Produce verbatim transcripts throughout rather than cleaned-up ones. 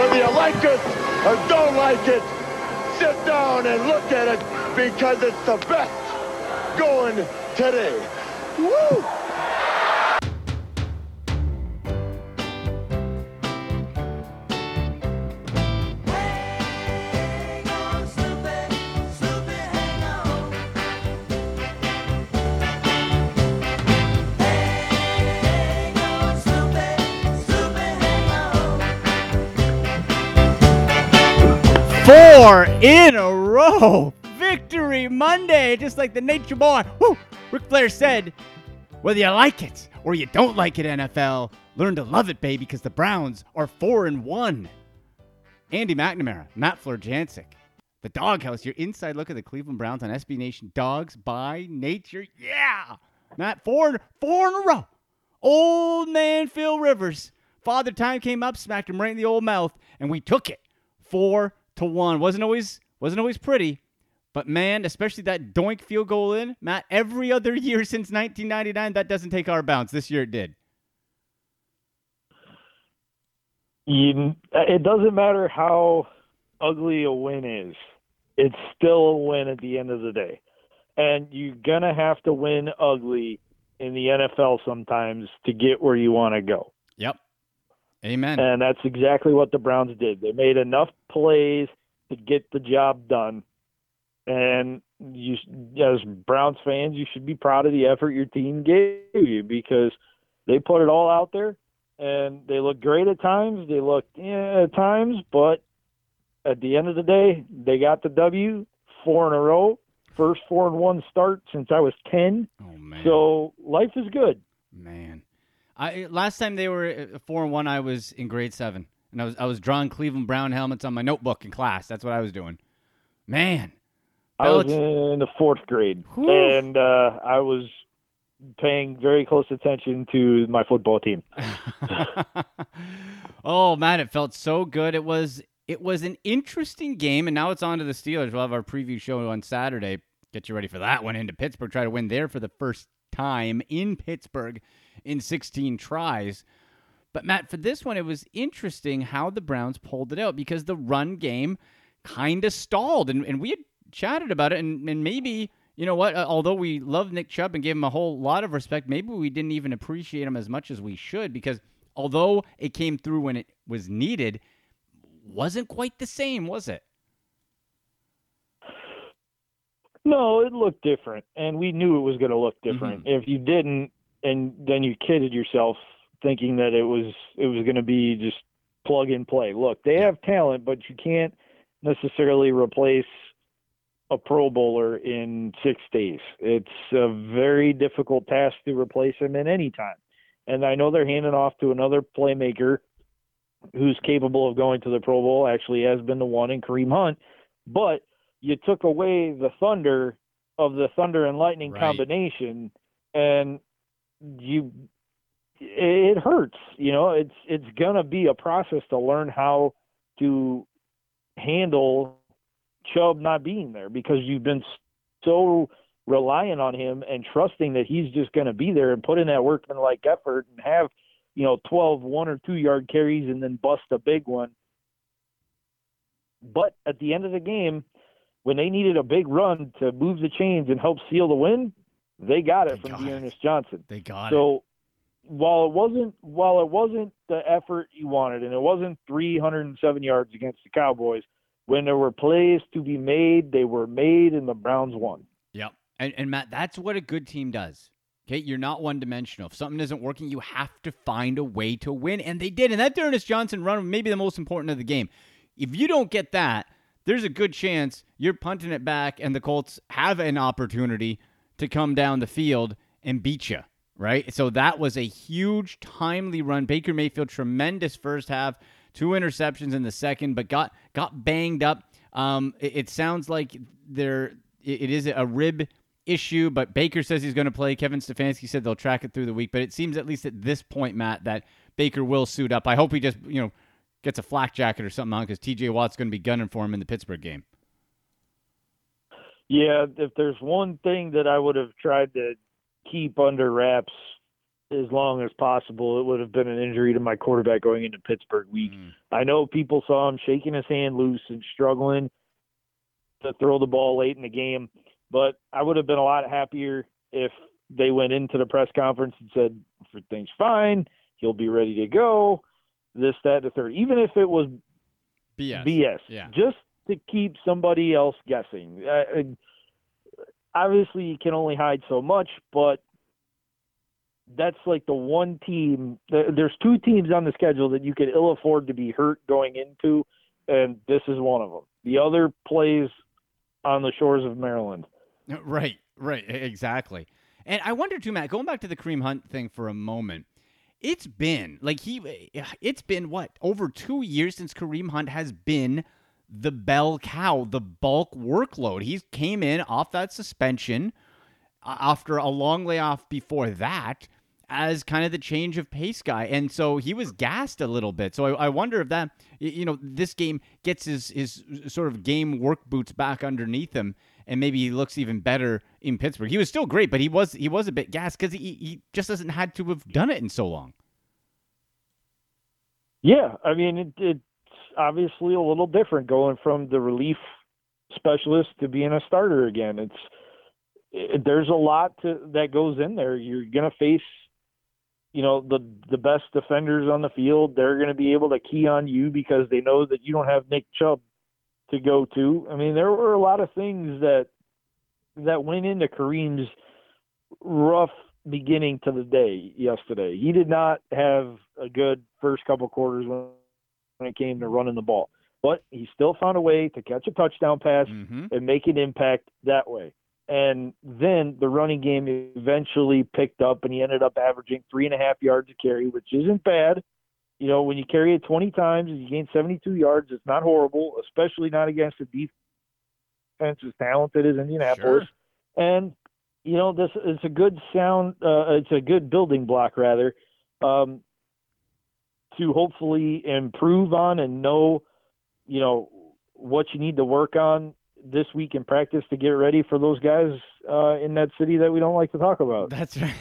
Whether you like it or don't like it, sit down and look at it because it's the best going today. Woo! Four in a row. Victory Monday, just like the nature boy. Woo! Ric Flair said, whether you like it or you don't like it, N F L, learn to love it, baby, because the Browns are four and one. Andy McNamara, Matt Florjancic, the Doghouse, your inside look at the Cleveland Browns on S B Nation. Dogs by nature. Yeah! Matt, four, four in a row. Old man Phil Rivers. Father Time came up, smacked him right in the old mouth, and we took it. Four to one. Wasn't always wasn't always pretty, but man, especially that doink field goal in, Matt, every other year since nineteen ninety-nine, that doesn't take our bounce. This year it did. You, it doesn't matter how ugly a win is. It's still a win at the end of the day. And you're going to have to win ugly in the N F L sometimes to get where you want to go. Yep. Amen. And that's exactly what the Browns did. They made enough plays to get the job done. And you, as Browns fans, you should be proud of the effort your team gave you because they put it all out there. And they looked great at times. They looked yeah, at times. But at the end of the day, they got the W, four in a row. First four and one start since I was ten. Oh, man. So life is good. Man. I, last time they were four and one, I was in grade seven, and I was I was drawing Cleveland Brown helmets on my notebook in class. That's what I was doing. Man, I was in the fourth grade, Oof. and uh, I was paying very close attention to my football team. Oh man, it felt so good. It was it was an interesting game, and now it's on to the Steelers. We'll have our preview show on Saturday. Get you ready for that one. Into Pittsburgh, try to win there for the first time in Pittsburgh in sixteen tries. But Matt, for this one, it was interesting how the Browns pulled it out because the run game kind of stalled. And, and we had chatted about it. And, and maybe, you know what, although we love Nick Chubb and gave him a whole lot of respect, maybe we didn't even appreciate him as much as we should because although it came through when it was needed, wasn't quite the same, was it? No, it looked different. And we knew it was going to look different. Mm-hmm. If you didn't, and then you kidded yourself thinking that it was it was going to be just plug and play. Look, they have talent, but you can't necessarily replace a Pro Bowler in six days. It's a very difficult task to replace him at any time. And I know they're handing off to another playmaker who's capable of going to the Pro Bowl, actually has been the one in Kareem Hunt, but you took away the thunder of the thunder and lightning right. combination, and you it hurts. You know, it's it's gonna be a process to learn how to handle Chubb not being there because you've been so reliant on him and trusting that he's just gonna be there and put in that workmanlike effort and have, you know, twelve one or two yard carries and then bust a big one. But at the end of the game, when they needed a big run to move the chains and help seal the win, they got it they from D'Ernest Johnson. They got so, it. So while it wasn't while it wasn't the effort you wanted, and it wasn't three hundred seven yards against the Cowboys, when there were plays to be made, they were made, and the Browns won. Yep. And, and Matt, that's what a good team does. Okay, you're not one-dimensional. If something isn't working, you have to find a way to win, and they did. And that D'Ernest Johnson run was maybe the most important of the game. If you don't get that, there's a good chance you're punting it back and the Colts have an opportunity to come down the field and beat you, right? So that was a huge, timely run. Baker Mayfield, tremendous first half, two interceptions in the second, but got got banged up. Um, it, it sounds like there it, it is a rib issue, but Baker says he's going to play. Kevin Stefanski said they'll track it through the week, but it seems at least at this point, Matt, that Baker will suit up. I hope he just, you know, gets a flak jacket or something on because T J Watt's going to be gunning for him in the Pittsburgh game. Yeah, if there's one thing that I would have tried to keep under wraps as long as possible. It would have been an injury to my quarterback going into Pittsburgh week. Mm. I know people saw him shaking his hand loose and struggling to throw the ball late in the game, but I would have been a lot happier if they went into the press conference and said, everything's fine, he'll be ready to go, this, that, the third. Even if it was B S, B S yeah. just to keep somebody else guessing. Uh, obviously, you can only hide so much, but that's like the one team. There's two teams on the schedule that you could ill afford to be hurt going into, and this is one of them. The other plays on the shores of Maryland. Right, right, exactly. And I wonder too, Matt, going back to the Kareem Hunt thing for a moment, it's been like he, it's been what, over two years since Kareem Hunt has been the bell cow, the bulk workload. He came in off that suspension after a long layoff before that as kind of the change of pace guy. And so he was gassed a little bit. So I, I wonder if that, you know, this game gets his, his sort of game work boots back underneath him. And maybe he looks even better in Pittsburgh. He was still great, but he was he was a bit gassed because he, he just hasn't had to have done it in so long. Yeah, I mean, it, it's obviously a little different going from the relief specialist to being a starter again. It's it, there's a lot to, that goes in there. You're going to face, you know, the the best defenders on the field. They're going to be able to key on you because they know that you don't have Nick Chubb to go to. I mean, there were a lot of things that that went into Kareem's rough beginning to the day yesterday. He did not have a good first couple quarters when it came to running the ball, but he still found a way to catch a touchdown pass mm-hmm. and make an impact that way. And then the running game eventually picked up, and he ended up averaging three and a half yards a carry, which isn't bad. You know, when you carry it twenty times and you gain seventy-two yards, it's not horrible, especially not against a defense as talented as Indianapolis. Sure. And, you know, this is a good sound, uh, it's a good building block, rather, um, to hopefully improve on and know, you know, what you need to work on this week in practice to get ready for those guys uh, in that city that we don't like to talk about. That's right.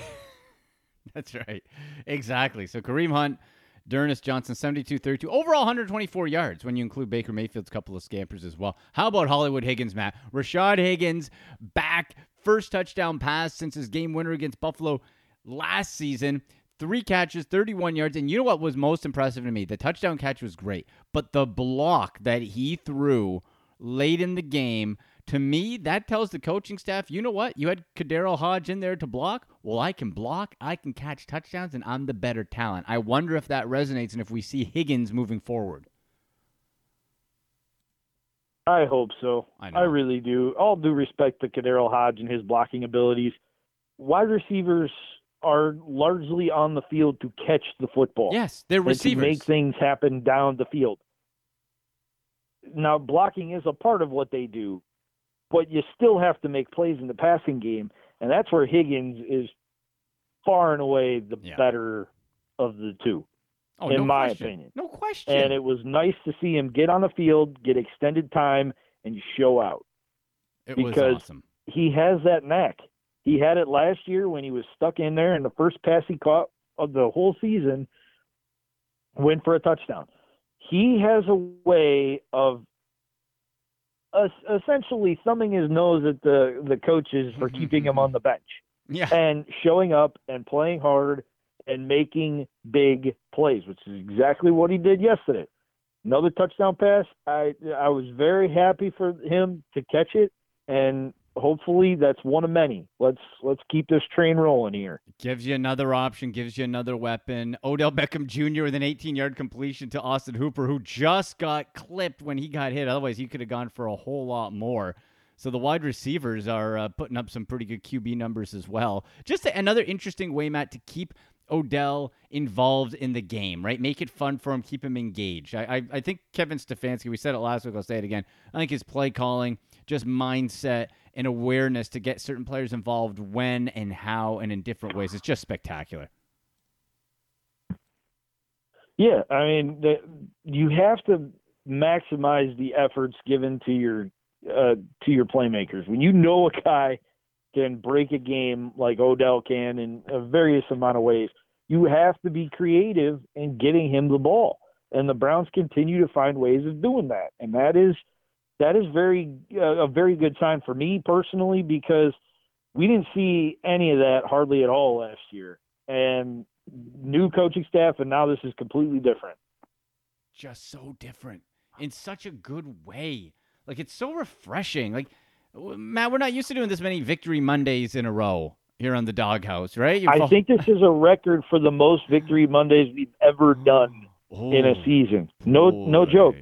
That's right. Exactly. So Kareem Hunt, D'Ernest Johnson, seventy-two thirty-two. Overall, one hundred twenty-four yards when you include Baker Mayfield's couple of scampers as well. How about Hollywood Higgins, Matt? Rashad Higgins back. First touchdown pass since his game winner against Buffalo last season. Three catches, thirty-one yards. And you know what was most impressive to me? The touchdown catch was great. But the block that he threw late in the game, to me, that tells the coaching staff, you know what? You had Kadarrell Hodge in there to block. Well, I can block, I can catch touchdowns, and I'm the better talent. I wonder if that resonates and if we see Higgins moving forward. I hope so. I, I really do. All due respect to Kadarrell Hodge and his blocking abilities. Wide receivers are largely on the field to catch the football. Yes, they're receivers. To make things happen down the field. Now, blocking is a part of what they do, but you still have to make plays in the passing game, and that's where Higgins is far and away the yeah. better of the two, oh, in no my question. opinion. No question. And it was nice to see him get on the field, get extended time, and show out. It because was awesome. He has that knack. He had it last year when he was stuck in there, and the first pass he caught of the whole season went for a touchdown. He has a way of essentially thumbing his nose at the, the coaches for keeping him on the bench yeah. and showing up and playing hard and making big plays, which is exactly what he did yesterday. Another touchdown pass. I, I was very happy for him to catch it, and hopefully that's one of many. Let's let's keep this train rolling here. Gives you another option, gives you another weapon. Odell Beckham Junior with an eighteen-yard completion to Austin Hooper, who just got clipped when he got hit. Otherwise, he could have gone for a whole lot more. So the wide receivers are uh, putting up some pretty good Q B numbers as well. Just another interesting way, Matt, to keep Odell involved in the game, right? Make it fun for him, keep him engaged. I, I, I think Kevin Stefanski, we said it last week, I'll say it again. I think his play calling, just mindset and awareness to get certain players involved when and how and in different ways, it's just spectacular. Yeah, I mean, the, you have to maximize the efforts given to your uh, to your playmakers. When you know a guy can break a game like Odell can in a various amount of ways, you have to be creative in getting him the ball. And the Browns continue to find ways of doing that. And that is that is very uh, a very good sign for me personally, because we didn't see any of that hardly at all last year. And new coaching staff, and now this is completely different. Just so different in such a good way. Like, it's so refreshing. Like, Matt, we're not used to doing this many Victory Mondays in a row here on the Doghouse, right? You're I think this is a record for the most Victory Mondays we've ever done oh, in a season. No, boy. no joke.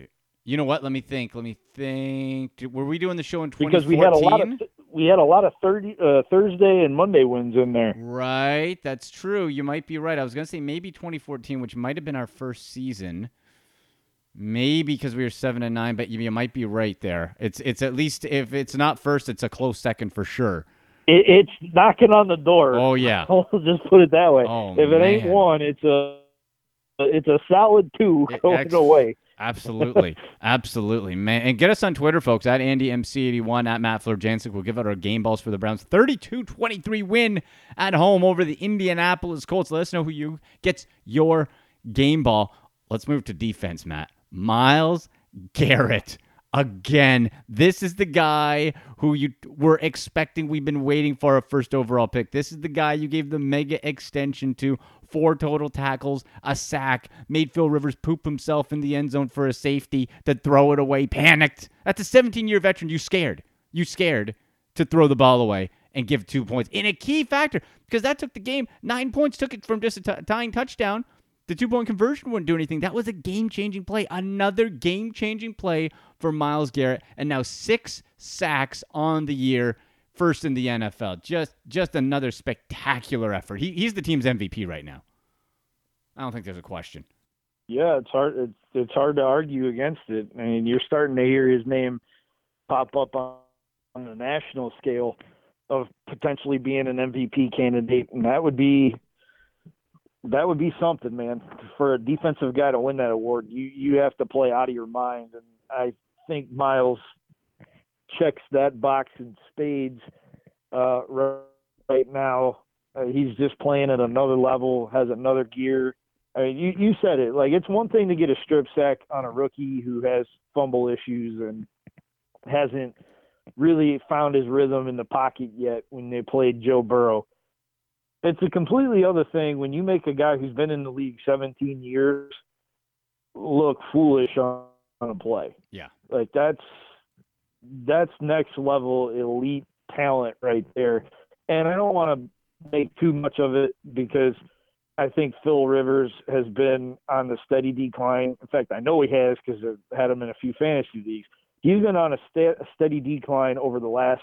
You know what? Let me think. Let me think. Were we doing the show in twenty fourteen? Because we had a lot of th- we had a lot of thirty uh, Thursday and Monday wins in there. Right, that's true. You might be right. I was gonna say maybe twenty fourteen, which might have been our first season. Maybe because we were seven and nine, but you, you might be right there. It's it's at least, if it's not first, it's a close second for sure. It, it's knocking on the door. Oh yeah, I'll just put it that way. Oh, if it man. ain't one, it's a it's a solid two it, going ex- away. Absolutely, absolutely, man. And get us on Twitter, folks, at Andy M C eighty-one, at Matt Florjancic. We'll give out our game balls for the Browns. thirty-two twenty-three win at home over the Indianapolis Colts. Let us know who you gets your game ball. Let's move to defense, Matt. Miles Garrett again. This is the guy who you were expecting. We've been waiting for a first overall pick. This is the guy you gave the mega extension to. Four total tackles, a sack, made Phil Rivers poop himself in the end zone for a safety, to throw it away, panicked. That's a seventeen-year veteran. You scared. You scared to throw the ball away and give two points. In a key factor, because that took the game. Nine points took it from just a t- tying touchdown. The two-point conversion wouldn't do anything. That was a game-changing play. Another game-changing play for Miles Garrett. And now six sacks on the year, first in the N F L. Just just another spectacular effort. He, he's the team's M V P right now. I don't think there's a question. Yeah, it's hard it's, it's hard to argue against it. I mean, you're starting to hear his name pop up on, on the national scale of potentially being an M V P candidate, and that would be... That would be something, man, for a defensive guy to win that award. You you have to play out of your mind, and I think Miles checks that box in spades uh, right now. Uh, he's just playing at another level, has another gear. I mean, you, you said it. Like, it's one thing to get a strip sack on a rookie who has fumble issues and hasn't really found his rhythm in the pocket yet when they played Joe Burrow. It's a completely other thing when you make a guy who's been in the league seventeen years look foolish on, on a play. Yeah. Like, that's that's next level elite talent right there. And I don't want to make too much of it, because I think Phil Rivers has been on the steady decline. In fact, I know he has, because I've had him in a few fantasy leagues. He's been on a, st- a steady decline over the last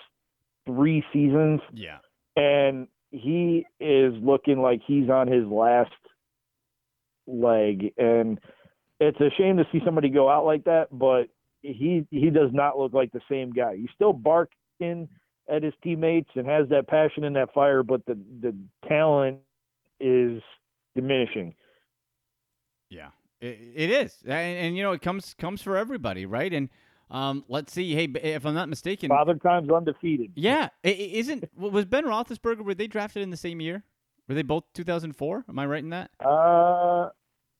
three seasons. Yeah. And he is looking like he's on his last leg, and it's a shame to see somebody go out like that, but he he does not look like the same guy. He's still barking at his teammates and has that passion and that fire, but the, the talent is diminishing. Yeah, it, it is. And, and, you know, it comes comes for everybody, right? And, Um, let's see. Hey, if I'm not mistaken, Father Time's undefeated. Yeah, isn't was Ben Roethlisberger? Were they drafted in the same year? Were they both two thousand four? Am I right in that? Uh,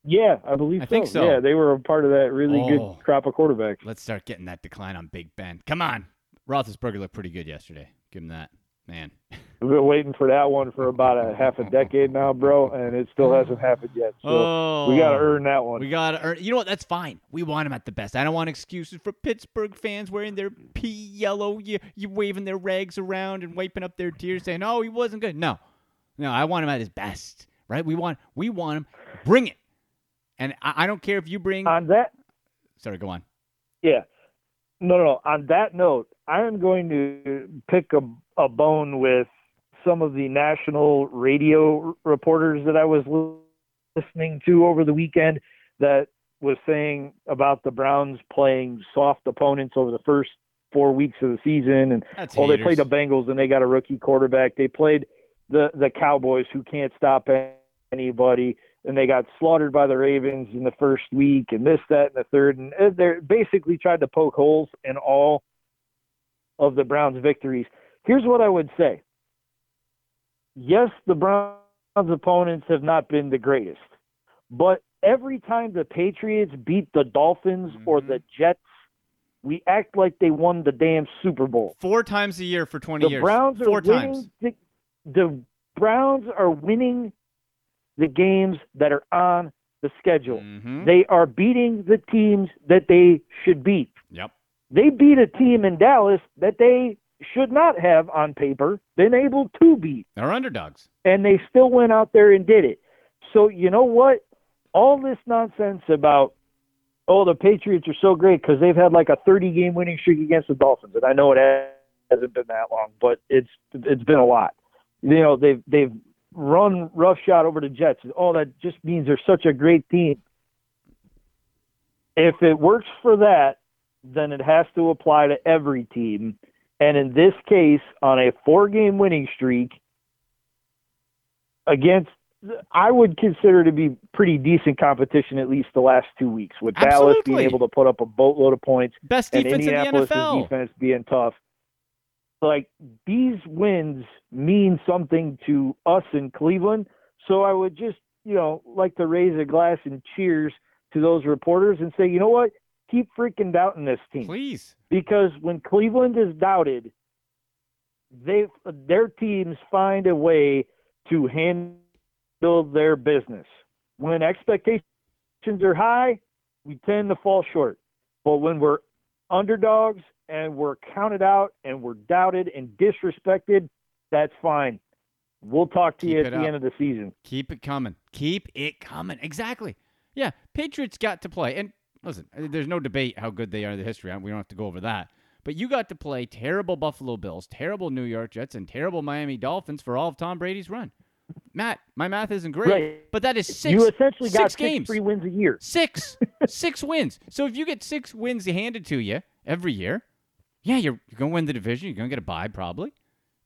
yeah, I believe I so. Think so. Yeah, they were a part of that really oh, good crop of quarterbacks. Let's start getting that decline on Big Ben. Come on, Roethlisberger looked pretty good yesterday. Give him that, man. We've been waiting for that one for about a half a decade now, bro, and it still hasn't happened yet. So oh, we got to earn that one. We got to earn. You know what? That's fine. We want him at the best. I don't want excuses for Pittsburgh fans wearing their pea yellow, you, you waving their rags around and wiping up their tears, saying, "Oh, he wasn't good." No, no, I want him at his best, right? We want, we want him. Bring it, and I, I don't care if you bring on that. Sorry, go on. Yeah, no, no. no. On that note, I am going to pick a a bone with some of the national radio reporters that I was listening to over the weekend that was saying about the Browns playing soft opponents over the first four weeks of the season. And That's well, haters. They played the Bengals and they got a rookie quarterback. They played the, the Cowboys, who can't stop anybody, and they got slaughtered by the Ravens in the first week, and this, that, and the third. And they're basically tried to poke holes in all of the Browns' victories. Here's what I would say. Yes, the Browns opponents have not been the greatest. But every time the Patriots beat the Dolphins mm-hmm. or the Jets, we act like they won the damn Super Bowl. Four times a year for twenty the years. Browns Four times. The, the Browns are winning the games that are on the schedule. Mm-hmm. They are beating the teams that they should beat. Yep. They beat a team in Dallas that they should not have, on paper, been able to beat. They're underdogs. And they still went out there and did it. So you know what? All this nonsense about, oh, the Patriots are so great because they've had like a thirty-game winning streak against the Dolphins. And I know it hasn't been that long, but it's it's been a lot. You know, they've, they've run roughshod over the Jets. Oh, that just means they're such a great team. If it works for that, then it has to apply to every team. And in this case, on a four-game winning streak against, I would consider to be pretty decent competition at least the last two weeks, with Absolutely. Dallas being able to put up a boatload of points. Best defense in the N F L. Defense being tough. Like, these wins mean something to us in Cleveland. So I would just, you know, like to raise a glass and cheers to those reporters and say, you know what? Keep freaking doubting this team. Please. Because when Cleveland is doubted, they their teams find a way to handle their business. When expectations are high, we tend to fall short. But when we're underdogs and we're counted out and we're doubted and disrespected, that's fine. We'll talk to Keep you at the up. end of the season. Keep it coming. Keep it coming. Exactly. Yeah, Patriots got to play. And listen, there's no debate how good they are in the history. We don't have to go over that. But you got to play terrible Buffalo Bills, terrible New York Jets, and terrible Miami Dolphins for all of Tom Brady's run. Matt, my math isn't great, right. but that is six games. You essentially six got six games. three wins a year. Six. six wins. So if you get six wins handed to you every year, yeah, you're, you're going to win the division. You're going to get a bye probably.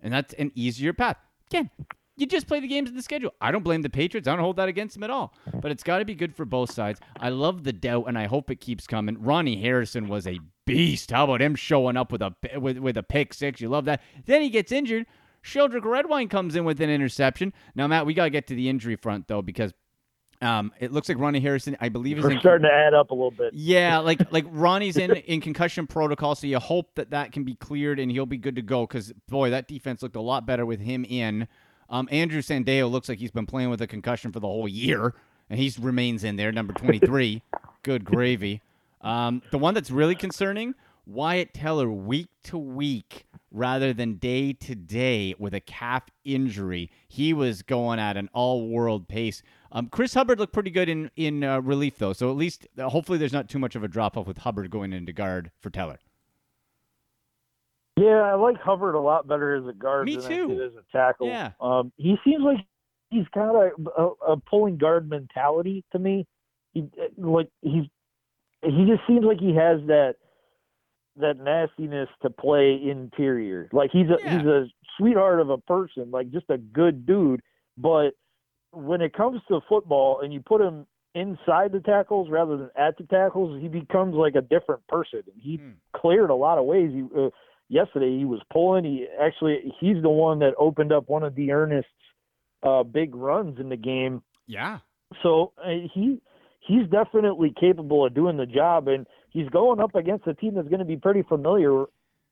And that's an easier path. Again, you just play the games in the schedule. I don't blame the Patriots. I don't hold that against them at all. But it's got to be good for both sides. I love the doubt, and I hope it keeps coming. Ronnie Harrison was a beast. How about him showing up with a with, with a pick six? You love that. Then he gets injured. Sheldrick Redwine comes in with an interception. Now, Matt, we got to get to the injury front, though, because um, it looks like Ronnie Harrison, I believe, is We're in starting con- to add up a little bit. Yeah, like like Ronnie's in, in concussion protocol, so you hope that that can be cleared and he'll be good to go because, boy, that defense looked a lot better with him in. Um, Andrew Sandeo looks like he's been playing with a concussion for the whole year, and he remains in there, number twenty-three. Good gravy. Um, the one that's really concerning, Wyatt Teller, week to week rather than day to day with a calf injury. He was going at an all-world pace. Um, Chris Hubbard looked pretty good in, in uh, relief, though, so at least uh, hopefully there's not too much of a drop-off with Hubbard going into guard for Teller. Yeah, I like Hubbard a lot better as a guard Me than too. I did as a tackle. Yeah. Um, he seems like he's kind of a, a, a pulling guard mentality to me. He like he he just seems like he has that that nastiness to play interior. Like he's a yeah. he's a sweetheart of a person, like just a good dude. But when it comes to football and you put him inside the tackles rather than at the tackles, he becomes like a different person. And he mm. cleared a lot of ways. He uh, Yesterday he was pulling. He actually he's the one that opened up one of D'Ernest's uh, big runs in the game. Yeah. So uh, he he's definitely capable of doing the job, and he's going up against a team that's going to be pretty familiar.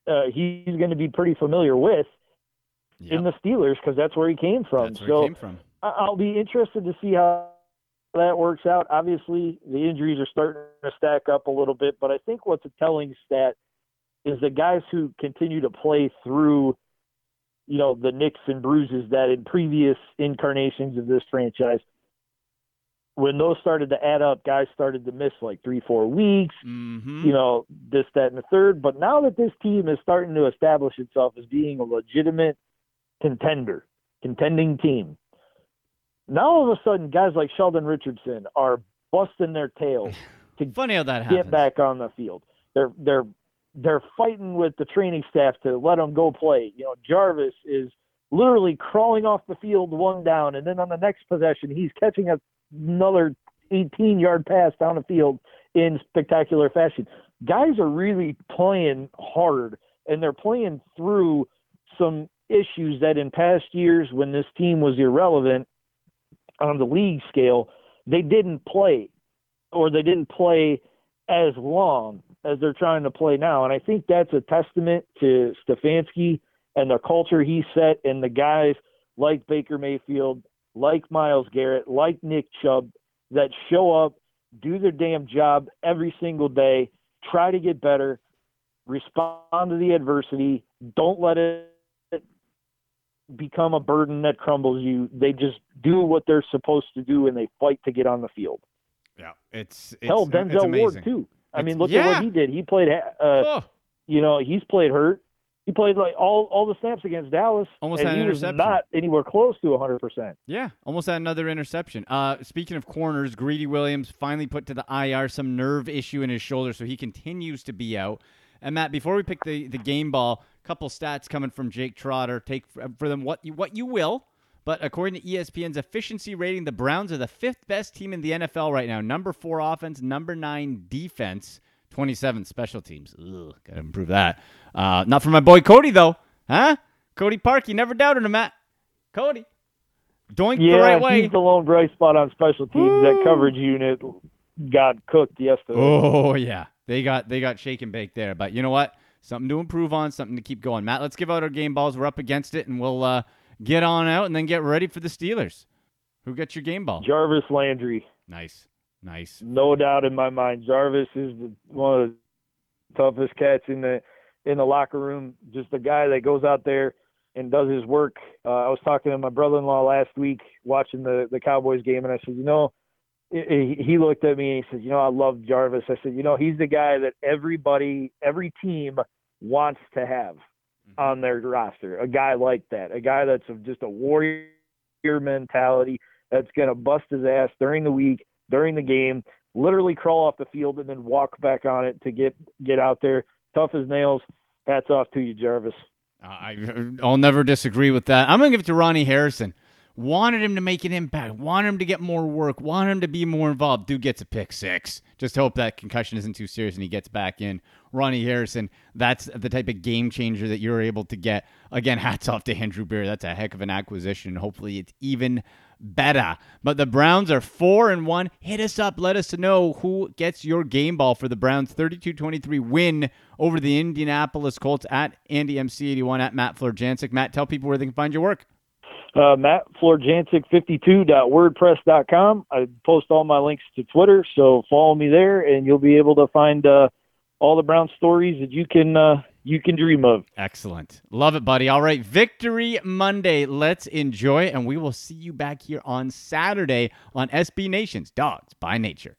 Uh, he's going to be pretty familiar with yep. in the Steelers because that's where he came from. That's where so he came from. I'll be interested to see how that works out. Obviously, the injuries are starting to stack up a little bit, but I think what's a telling stat is the guys who continue to play through, you know, the nicks and bruises that in previous incarnations of this franchise, when those started to add up, guys started to miss like three, four weeks, mm-hmm. you know, this, that, and the third. But now that this team is starting to establish itself as being a legitimate contender, contending team, now all of a sudden guys like Sheldon Richardson are busting their tails to Funny how that happens. get back on the field. They're they're They're fighting with the training staff to let them go play. You know, Jarvis is literally crawling off the field one down, and then on the next possession, he's catching a, another eighteen-yard pass down the field in spectacular fashion. Guys are really playing hard, and they're playing through some issues that in past years when this team was irrelevant, on the league scale, they didn't play, or they didn't play as long as they're trying to play now. And I think that's a testament to Stefanski and the culture he set, and the guys like Baker Mayfield, like Miles Garrett, like Nick Chubb, that show up, do their damn job every single day, try to get better, respond to the adversity, don't let it become a burden that crumbles you. They just do what they're supposed to do, and they fight to get on the field. Yeah, it's, it's hell, Denzel it's amazing. Ward too. I it's, mean, look yeah. at what he did. He played, uh, oh. you know, he's played hurt. He played like all, all the snaps against Dallas. Almost had an interception. Not anywhere close to one hundred percent. Yeah, almost had another interception. Uh, speaking of corners, Greedy Williams finally put to the I R, some nerve issue in his shoulder, so he continues to be out. And, Matt, before we pick the, the game ball, a couple stats coming from Jake Trotter. Take for them what you, what you will, but according to E S P N's efficiency rating, the Browns are the fifth best team in the N F L right now. Number four offense, number nine defense. twenty-seventh special teams. Ugh, gotta improve that. Uh, not for my boy Cody, though. Huh? Cody Parkey, never doubted him, Matt. Cody. Doink yeah, the right way. Yeah, he's the lone bright spot on special teams. Ooh. That coverage unit got cooked yesterday. Oh, yeah. They got they got shake and bake there. But you know what? Something to improve on, something to keep going. Matt, let's give out our game balls. We're up against it, and we'll uh, get on out and then get ready for the Steelers. Who gets your game ball? Jarvis Landry. Nice. Nice. No doubt in my mind. Jarvis is the, one of the toughest cats in the in the locker room. Just a guy that goes out there and does his work. Uh, I was talking to my brother-in-law last week watching the, the Cowboys game, and I said, you know, it, it, he looked at me and he said, you know, I love Jarvis. I said, you know, he's the guy that everybody, every team wants to have on their roster, a guy like that, a guy that's just a warrior mentality that's going to bust his ass during the week, during the game, literally crawl off the field and then walk back on it to get, get out there. Tough as nails. Hats off to you, Jarvis. Uh, I, I'll never disagree with that. I'm going to give it to Ronnie Harrison. Wanted him to make an impact. Wanted him to get more work. Wanted him to be more involved. Dude gets a pick six. Just hope that concussion isn't too serious and he gets back in. Ronnie Harrison, that's the type of game changer that you're able to get. Again, hats off to Andrew Berry. That's a heck of an acquisition. Hopefully it's even better. But the Browns are four and one. Hit us up. Let us know who gets your game ball for the Browns. thirty-two twenty-three win over the Indianapolis Colts. At Andy M C eighty-one, at Matt Florjancic. Matt, tell people where they can find your work. Uh, Matt Florjancic fifty-two dot wordpress dot com. I post all my links to Twitter, so follow me there, and you'll be able to find uh, all the Brown stories that you can uh, you can dream of. Excellent. Love it, buddy. All right, Victory Monday. Let's enjoy it, and we will see you back here on Saturday on S B Nation's Dogs by Nature.